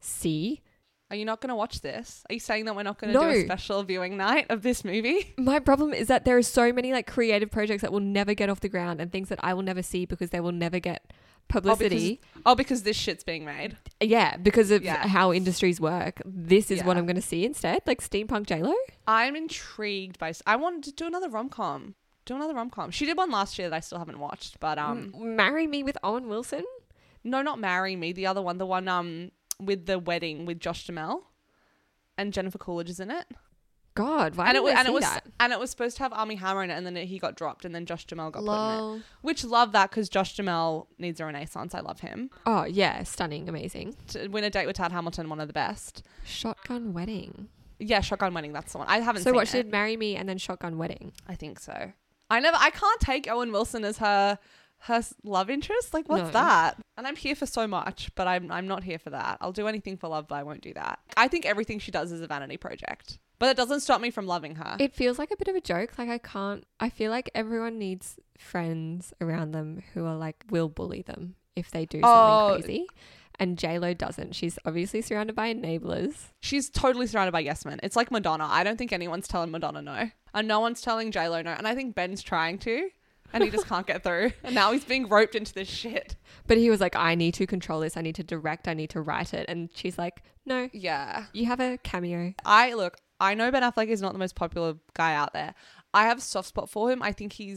see. Are you not going to watch this? Are you saying that we're not going to do a special viewing night of this movie? My problem is that there are so many like creative projects that will never get off the ground and things that I will never see because they will never get publicity. Because this shit's being made. Yeah, because of how industries work. This is what I'm going to see instead, like steampunk J-Lo. I'm intrigued by... I wanted to do another rom-com. do another rom-com. She did one last year that I still haven't watched, but Marry Me with Owen Wilson? No, not Marry Me, the other one, the one with the wedding with Josh Duhamel, and Jennifer Coolidge is in it. God, why did I see that? And it was supposed to have Armie Hammer in it, and then he got dropped, and then Josh Duhamel got put in it. Which, love that, because Josh Duhamel needs a renaissance. I love him. Oh, yeah. Stunning. Amazing. To win a date with Tad Hamilton, one of the best. Shotgun Wedding. Yeah, Shotgun Wedding. That's the one. I haven't seen it. So what, she did Marry Me and then Shotgun Wedding? I think so. I can't take Owen Wilson as her love interest. Like, what's that? And I'm here for so much, but I'm not here for that. I'll do anything for love, but I won't do that. I think everything she does is a vanity project. But it doesn't stop me from loving her. It feels like a bit of a joke. Like, I feel like everyone needs friends around them who are like, will bully them if they do something crazy. And J-Lo doesn't. She's obviously surrounded by enablers. She's totally surrounded by yes men. It's like Madonna. I don't think anyone's telling Madonna no. And no one's telling J-Lo no. And I think Ben's trying to. And he just can't get through. And now he's being roped into this shit. But he was like, I need to control this. I need to direct. I need to write it. And she's like, no. Yeah. You have a cameo. I know Ben Affleck is not the most popular guy out there. I have a soft spot for him. I think he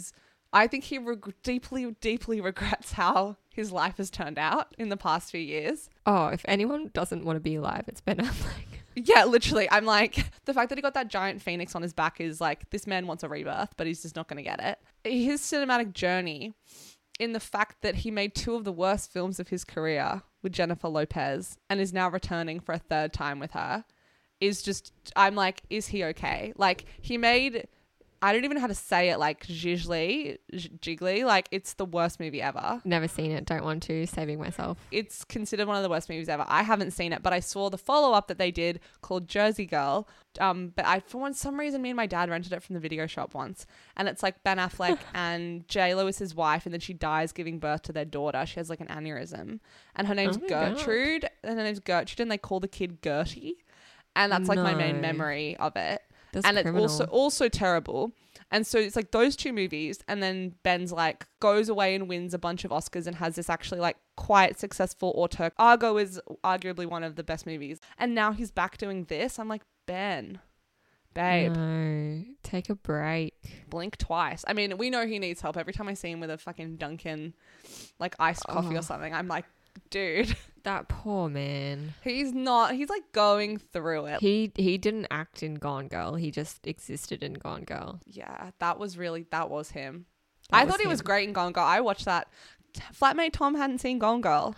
deeply regrets how his life has turned out in the past few years. Oh, if anyone doesn't want to be alive, it's Ben Affleck. Yeah, literally. I'm like, the fact that he got that giant phoenix on his back is like, this man wants a rebirth, but he's just not going to get it. His cinematic journey in the fact that he made two of the worst films of his career with Jennifer Lopez and is now returning for a third time with her is just, I'm like, is he okay? Like, he made, I don't even know how to say it, like, Jiggly. Like, it's the worst movie ever. Never seen it. Don't want to. Saving myself. It's considered one of the worst movies ever. I haven't seen it, but I saw the follow-up that they did called Jersey Girl. But I, for some reason, me and my dad rented it from the video shop once. And it's like Ben Affleck and J-Lo is his wife, and then she dies giving birth to their daughter. She has like an aneurysm. And her name's Gertrude. God. And her name's Gertrude, and they call the kid Gertie. And that's like my main memory of it. That's and criminal. It's also terrible. And so it's like those two movies, and then Ben's like goes away and wins a bunch of Oscars and has this actually like quite successful auteur. Argo is arguably one of the best movies. And now he's back doing this. I'm like, Ben, babe. No, take a break. Blink twice. I mean, we know he needs help. Every time I see him with a fucking Dunkin' like iced coffee or something, I'm like, dude, that poor man. He's like going through it. He didn't act in Gone Girl. He just existed in Gone Girl. Yeah, that was him. I thought he was great in Gone Girl. I watched that. Flatmate Tom hadn't seen Gone Girl.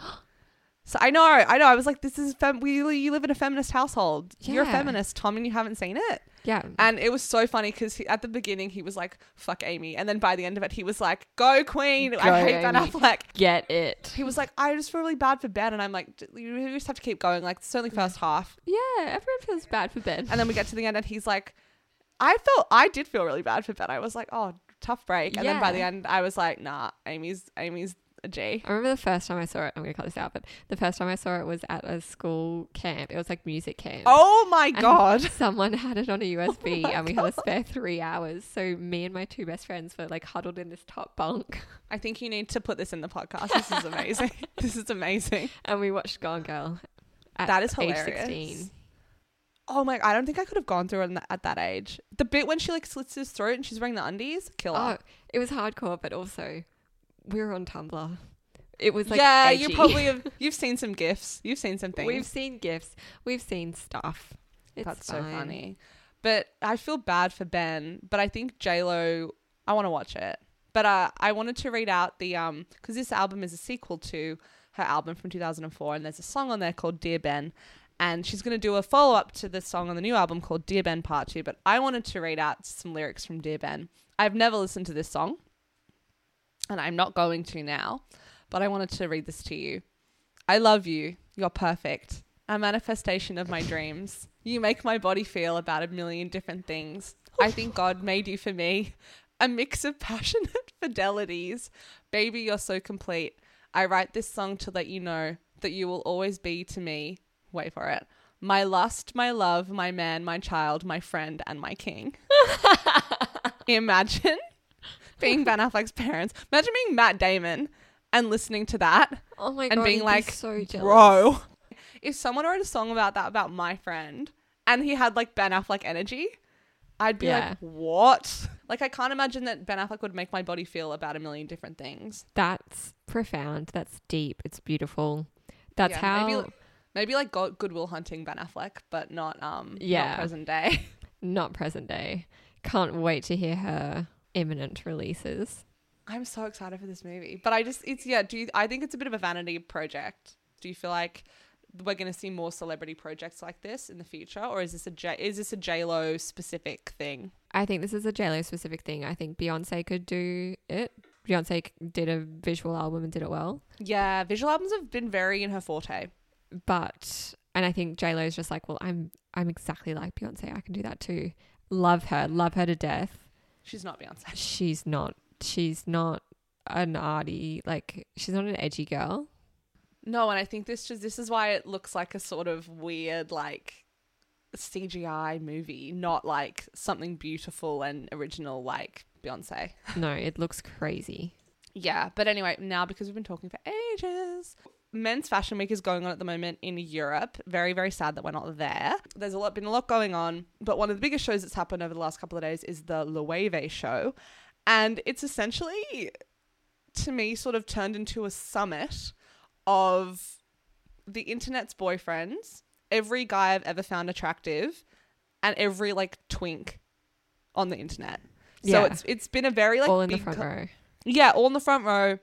So I know. I was like, this is, you live in a feminist household. Yeah. You're a feminist, Tom, and you haven't seen it. Yeah. And it was so funny because at the beginning he was like, fuck Amy. And then by the end of it, he was like, go Queen. Go, I hate Amy. Ben Affleck. Get it. He was like, I just feel really bad for Ben. And I'm like, you just have to keep going. Like, it's only first half. Yeah. Everyone feels bad for Ben. And then we get to the end and he's like, I did feel really bad for Ben. I was like, oh, tough break. And then by the end I was like, nah, Amy's a G. I remember the first time I saw it, I'm going to cut this out, but the first time I saw it was at a school camp. It was like music camp. Oh my God. Someone had it on a USB and we had a spare 3 hours. So me and my two best friends were like huddled in this top bunk. I think you need to put this in the podcast. This is amazing. This is amazing. And we watched Gone Girl at that is hilarious. Age 16. Oh my, I don't think I could have gone through it at that age. The bit when she like slits his throat and she's wearing the undies, killer. Oh, it was hardcore, but also... we were on Tumblr. It was like, yeah, edgy. You probably have. You've seen some GIFs. You've seen some things. We've seen GIFs. We've seen stuff. That's fine. So funny. But I feel bad for Ben. But I think J-Lo, I want to watch it. But I wanted to read out the because this album is a sequel to her album from 2004, and there's a song on there called Dear Ben, and she's going to do a follow up to this song on the new album called Dear Ben Part 2. But I wanted to read out some lyrics from Dear Ben. I've never listened to this song. And I'm not going to now, but I wanted to read this to you. I love you. You're perfect. A manifestation of my dreams. You make my body feel about a million different things. I think God made you for me. A mix of passionate fidelities. Baby, you're so complete. I write this song to let you know that you will always be to me. Wait for it. My lust, my love, my man, my child, my friend, and my king. Imagine being Ben Affleck's parents. Imagine being Matt Damon and listening to that. Oh my God. And being like, so bro, if someone wrote a song about that, about my friend, and he had like Ben Affleck energy, I'd be like, what? Like, I can't imagine that Ben Affleck would make my body feel about a million different things. That's profound. That's deep. It's beautiful. That's how... Maybe like Good Will Hunting Ben Affleck, but not present day. Not present day. Can't wait to hear her imminent releases. I'm so excited for this movie. But I just, it's, yeah, I think it's a bit of a vanity project. Do you feel like we're going to see more celebrity projects like this in the future? Or is this a J-Lo specific thing? I think this is a J-Lo specific thing. I think Beyonce could do it. Beyonce did a visual album and did it well. Yeah, visual albums have been very in her forte. But, and I think J-Lo's just like, well, I'm exactly like Beyonce. I can do that too. Love her to death. She's not Beyonce. She's not an arty, like, she's not an edgy girl. No, and I think this is why it looks like a sort of weird, like, CGI movie, not like something beautiful and original like Beyonce. No, it looks crazy. Yeah, but anyway, now because we've been talking for ages... Men's Fashion Week is going on at the moment in Europe. Very, very sad that we're not there. There's been a lot going on, but one of the biggest shows that's happened over the last couple of days is the Loewe show. And it's essentially, to me, sort of turned into a summit of the internet's boyfriends, every guy I've ever found attractive, and every, like, twink on the internet. Yeah. So it's been a very, like... All in the front row. Yeah, all in the front row.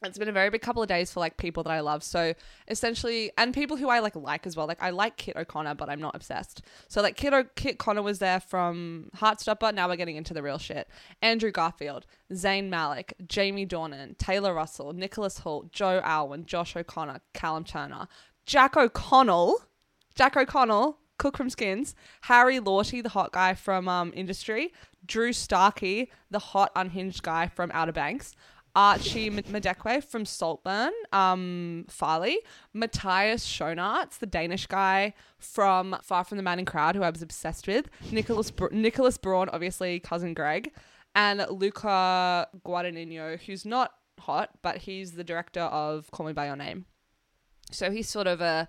It's been a very big couple of days for, like, people that I love. So essentially, and people who I like as well. Like, I like Kit O'Connor, but I'm not obsessed. So like Kit Connor was there from Heartstopper. Now we're getting into the real shit. Andrew Garfield, Zayn Malik, Jamie Dornan, Taylor Russell, Nicholas Hoult, Joe Alwyn, Josh O'Connor, Callum Turner, Jack O'Connell, Cook from Skins, Harry Lawty, the hot guy from Industry, Drew Starkey, the hot unhinged guy from Outer Banks, Archie Madekwe from Saltburn, Farley, Matthias Schoenaerts, the Danish guy from Far From the Man and Crowd, who I was obsessed with, Nicholas Braun, obviously cousin Greg, and Luca Guadagnino, who's not hot, but he's the director of Call Me By Your Name. So he's sort of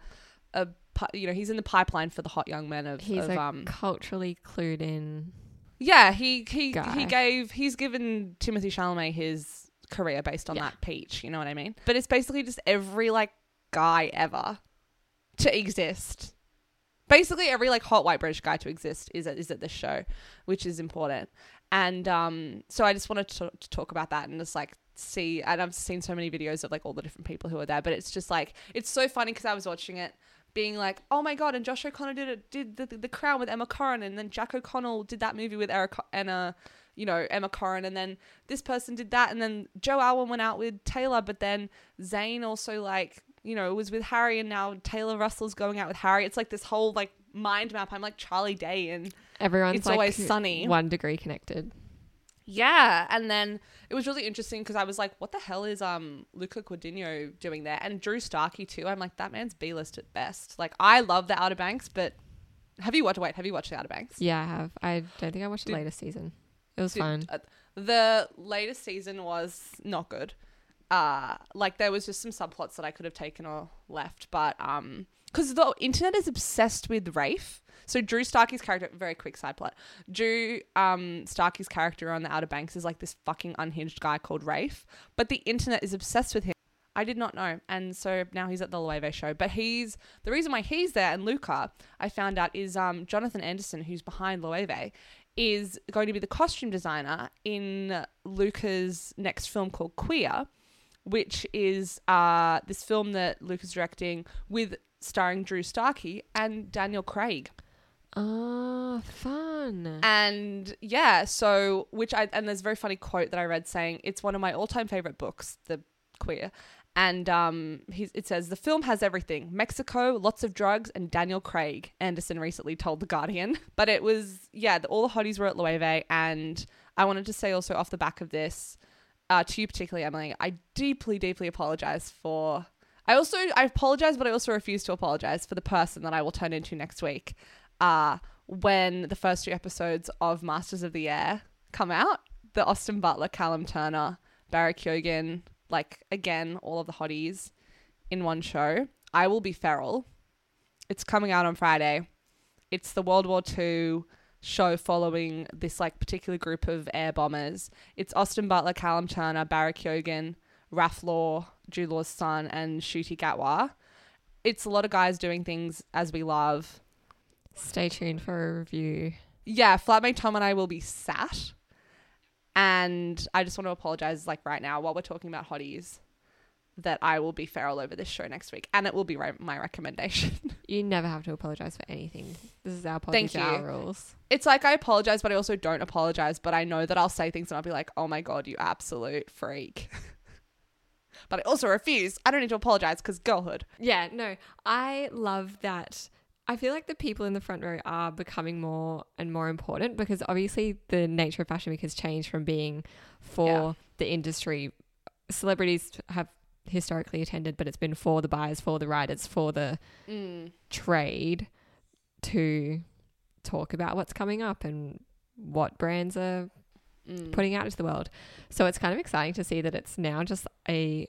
he's in the pipeline for the hot young men of... He's culturally clued in. Yeah, he's given Timothée Chalamet his career based on that peach, you know what I mean? But it's basically just every, like, guy ever to exist. Basically every, like, hot white British guy to exist is at this show, which is important. And so I just wanted to talk about that and just, like, see, and I've seen so many videos of, like, all the different people who are there, but it's just, like, it's so funny because I was watching it being like, oh my God, and Josh O'Connor did The Crown with Emma Corrin, and then Jack O'Connell did that movie with Emma Corrin, and then this person did that, and then Joe Alwyn went out with Taylor, but then Zayn also, like, you know, was with Harry, and now Taylor Russell's going out with Harry. It's like this whole, like, mind map. I'm like Charlie Day, and everyone's it's like always sunny, 1 degree connected. Yeah, and then it was really interesting because I was like, what the hell is Luca Guadagnino doing there? And Drew Starkey too. I'm like, that man's B-list at best. Like, I love The Outer Banks, but have you watched The Outer Banks? Yeah, I have. I don't think I watched the latest season. It was fine. The latest season was not good. Like, there was just some subplots that I could have taken or left. But because the internet is obsessed with Rafe. So Drew Starkey's character, very quick side plot. Drew Starkey's character on The Outer Banks is like this fucking unhinged guy called Rafe. But the internet is obsessed with him. I did not know. And so now he's at the Loewe show. But the reason why he's there, and Luca, I found out, is Jonathan Anderson, who's behind Loewe, is going to be the costume designer in Luca's next film called Queer, which is this film that Luca's directing with starring Drew Starkey and Daniel Craig. Oh, fun. And yeah, so there's a very funny quote that I read saying it's one of my all-time favorite books, The Queer. And it says, the film has everything. Mexico, lots of drugs, and Daniel Craig, Anderson recently told The Guardian. But it was, all the hotties were at Loewe. And I wanted to say also off the back of this, to you particularly, Emily, I deeply, deeply apologize for... I apologize, but I also refuse to apologize for the person that I will turn into next week when the first 2 episodes of Masters of the Air come out. The Austin Butler, Callum Turner, Barry Keoghan... Like, again, all of the hotties in one show. I Will Be Feral. It's coming out on Friday. It's the World War II show following this like particular group of air bombers. It's Austin Butler, Callum Turner, Barry Keoghan, Raph Law, Jude Law's son, and Shuti Gatwa. It's a lot of guys doing things as we love. Stay tuned for a review. Yeah, flatmate Tom and I will be sat. And I just want to apologize like right now while we're talking about hotties that I will be feral over this show next week. And it will be my recommendation. You never have to apologize for anything. This is our podcast, our rules. It's like I apologize, but I also don't apologize. But I know that I'll say things and I'll be like, oh my God, you absolute freak. But I also refuse. I don't need to apologize because girlhood. Yeah, no, I love that. I feel like the people in the front row are becoming more and more important because obviously the nature of Fashion Week has changed from being for the industry. Celebrities have historically attended, but it's been for the buyers, for the writers, for the trade to talk about what's coming up and what brands are putting out into the world. So it's kind of exciting to see that it's now just a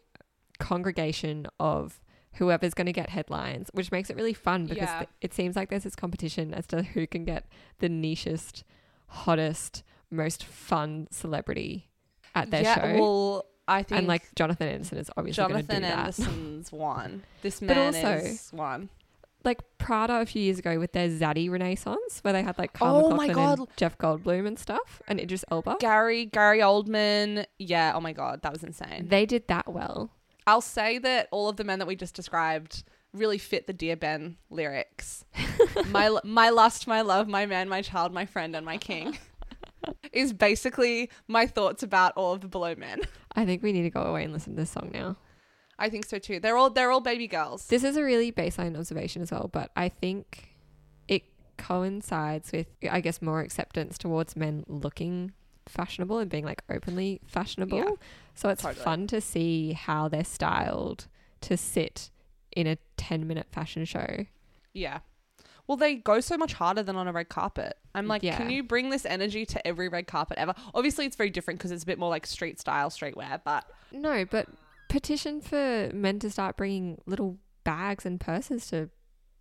congregation of whoever's going to get headlines, which makes it really fun because it seems like there's this competition as to who can get the nichest, hottest, most fun celebrity at their show. Yeah, well, I think... And like Jonathan Anderson is obviously going to do that. Jonathan Anderson's one. This man also, is one. Like Prada a few years ago with their Zaddy renaissance where they had like Karl McLaughlin and Jeff Goldblum and stuff and Idris Elba. Gary Oldman. Yeah, oh my God, that was insane. They did that well. I'll say that all of the men that we just described really fit the Dear Ben lyrics. My lust, my love, my man, my child, my friend, and my king is basically my thoughts about all of the below men. I think we need to go away and listen to this song now. I think so too. They're all baby girls. This is a really baseline observation as well, but I think it coincides with, I guess, more acceptance towards men looking fashionable and being like openly fashionable, so it's totally fun to see how they're styled to sit in a 10-minute fashion show. Well, they go so much harder than on a red carpet. I'm like, can you bring this energy to every red carpet ever? Obviously it's very different because it's a bit more like street style, streetwear, but petition for men to start bringing little bags and purses to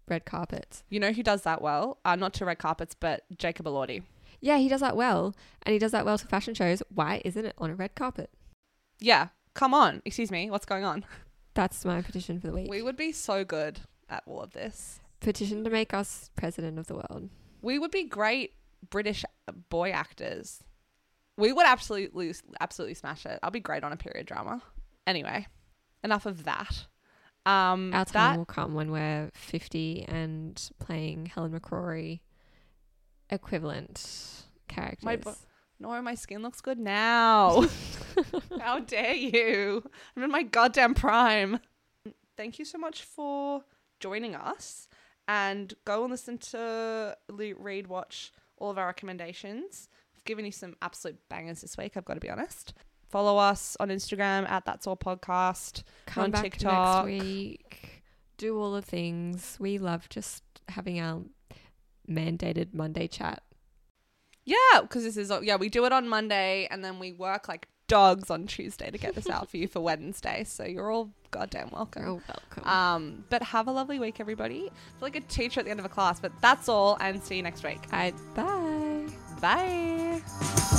red carpets. You know who does that well, not to red carpets, but Jacob Elordi. Yeah, he does that well, and he does that well to fashion shows. Why isn't it on a red carpet? Yeah, come on. Excuse me, what's going on? That's my petition for the week. We would be so good at all of this. Petition to make us president of the world. We would be great British boy actors. We would absolutely, absolutely smash it. I'll be great on a period drama. Anyway, enough of that. Our time will come when we're 50 and playing Helen McCrory equivalent characters. My skin looks good now. How dare you? I'm in my goddamn prime. Thank you so much for joining us, and go and listen to read, watch all of our recommendations. I've given you some absolute bangers this week, I've got to be honest. Follow us on Instagram at That's All Podcast. Come on back TikTok next week. Do all the things. We love just having our mandated Monday chat. Yeah, because this is we do it on Monday and then we work like dogs on Tuesday to get this out for you for Wednesday, so you're all goddamn welcome. You're all welcome. But have a lovely week, everybody. I feel like a teacher at the end of a class, but that's all, and see you next week. All right, bye.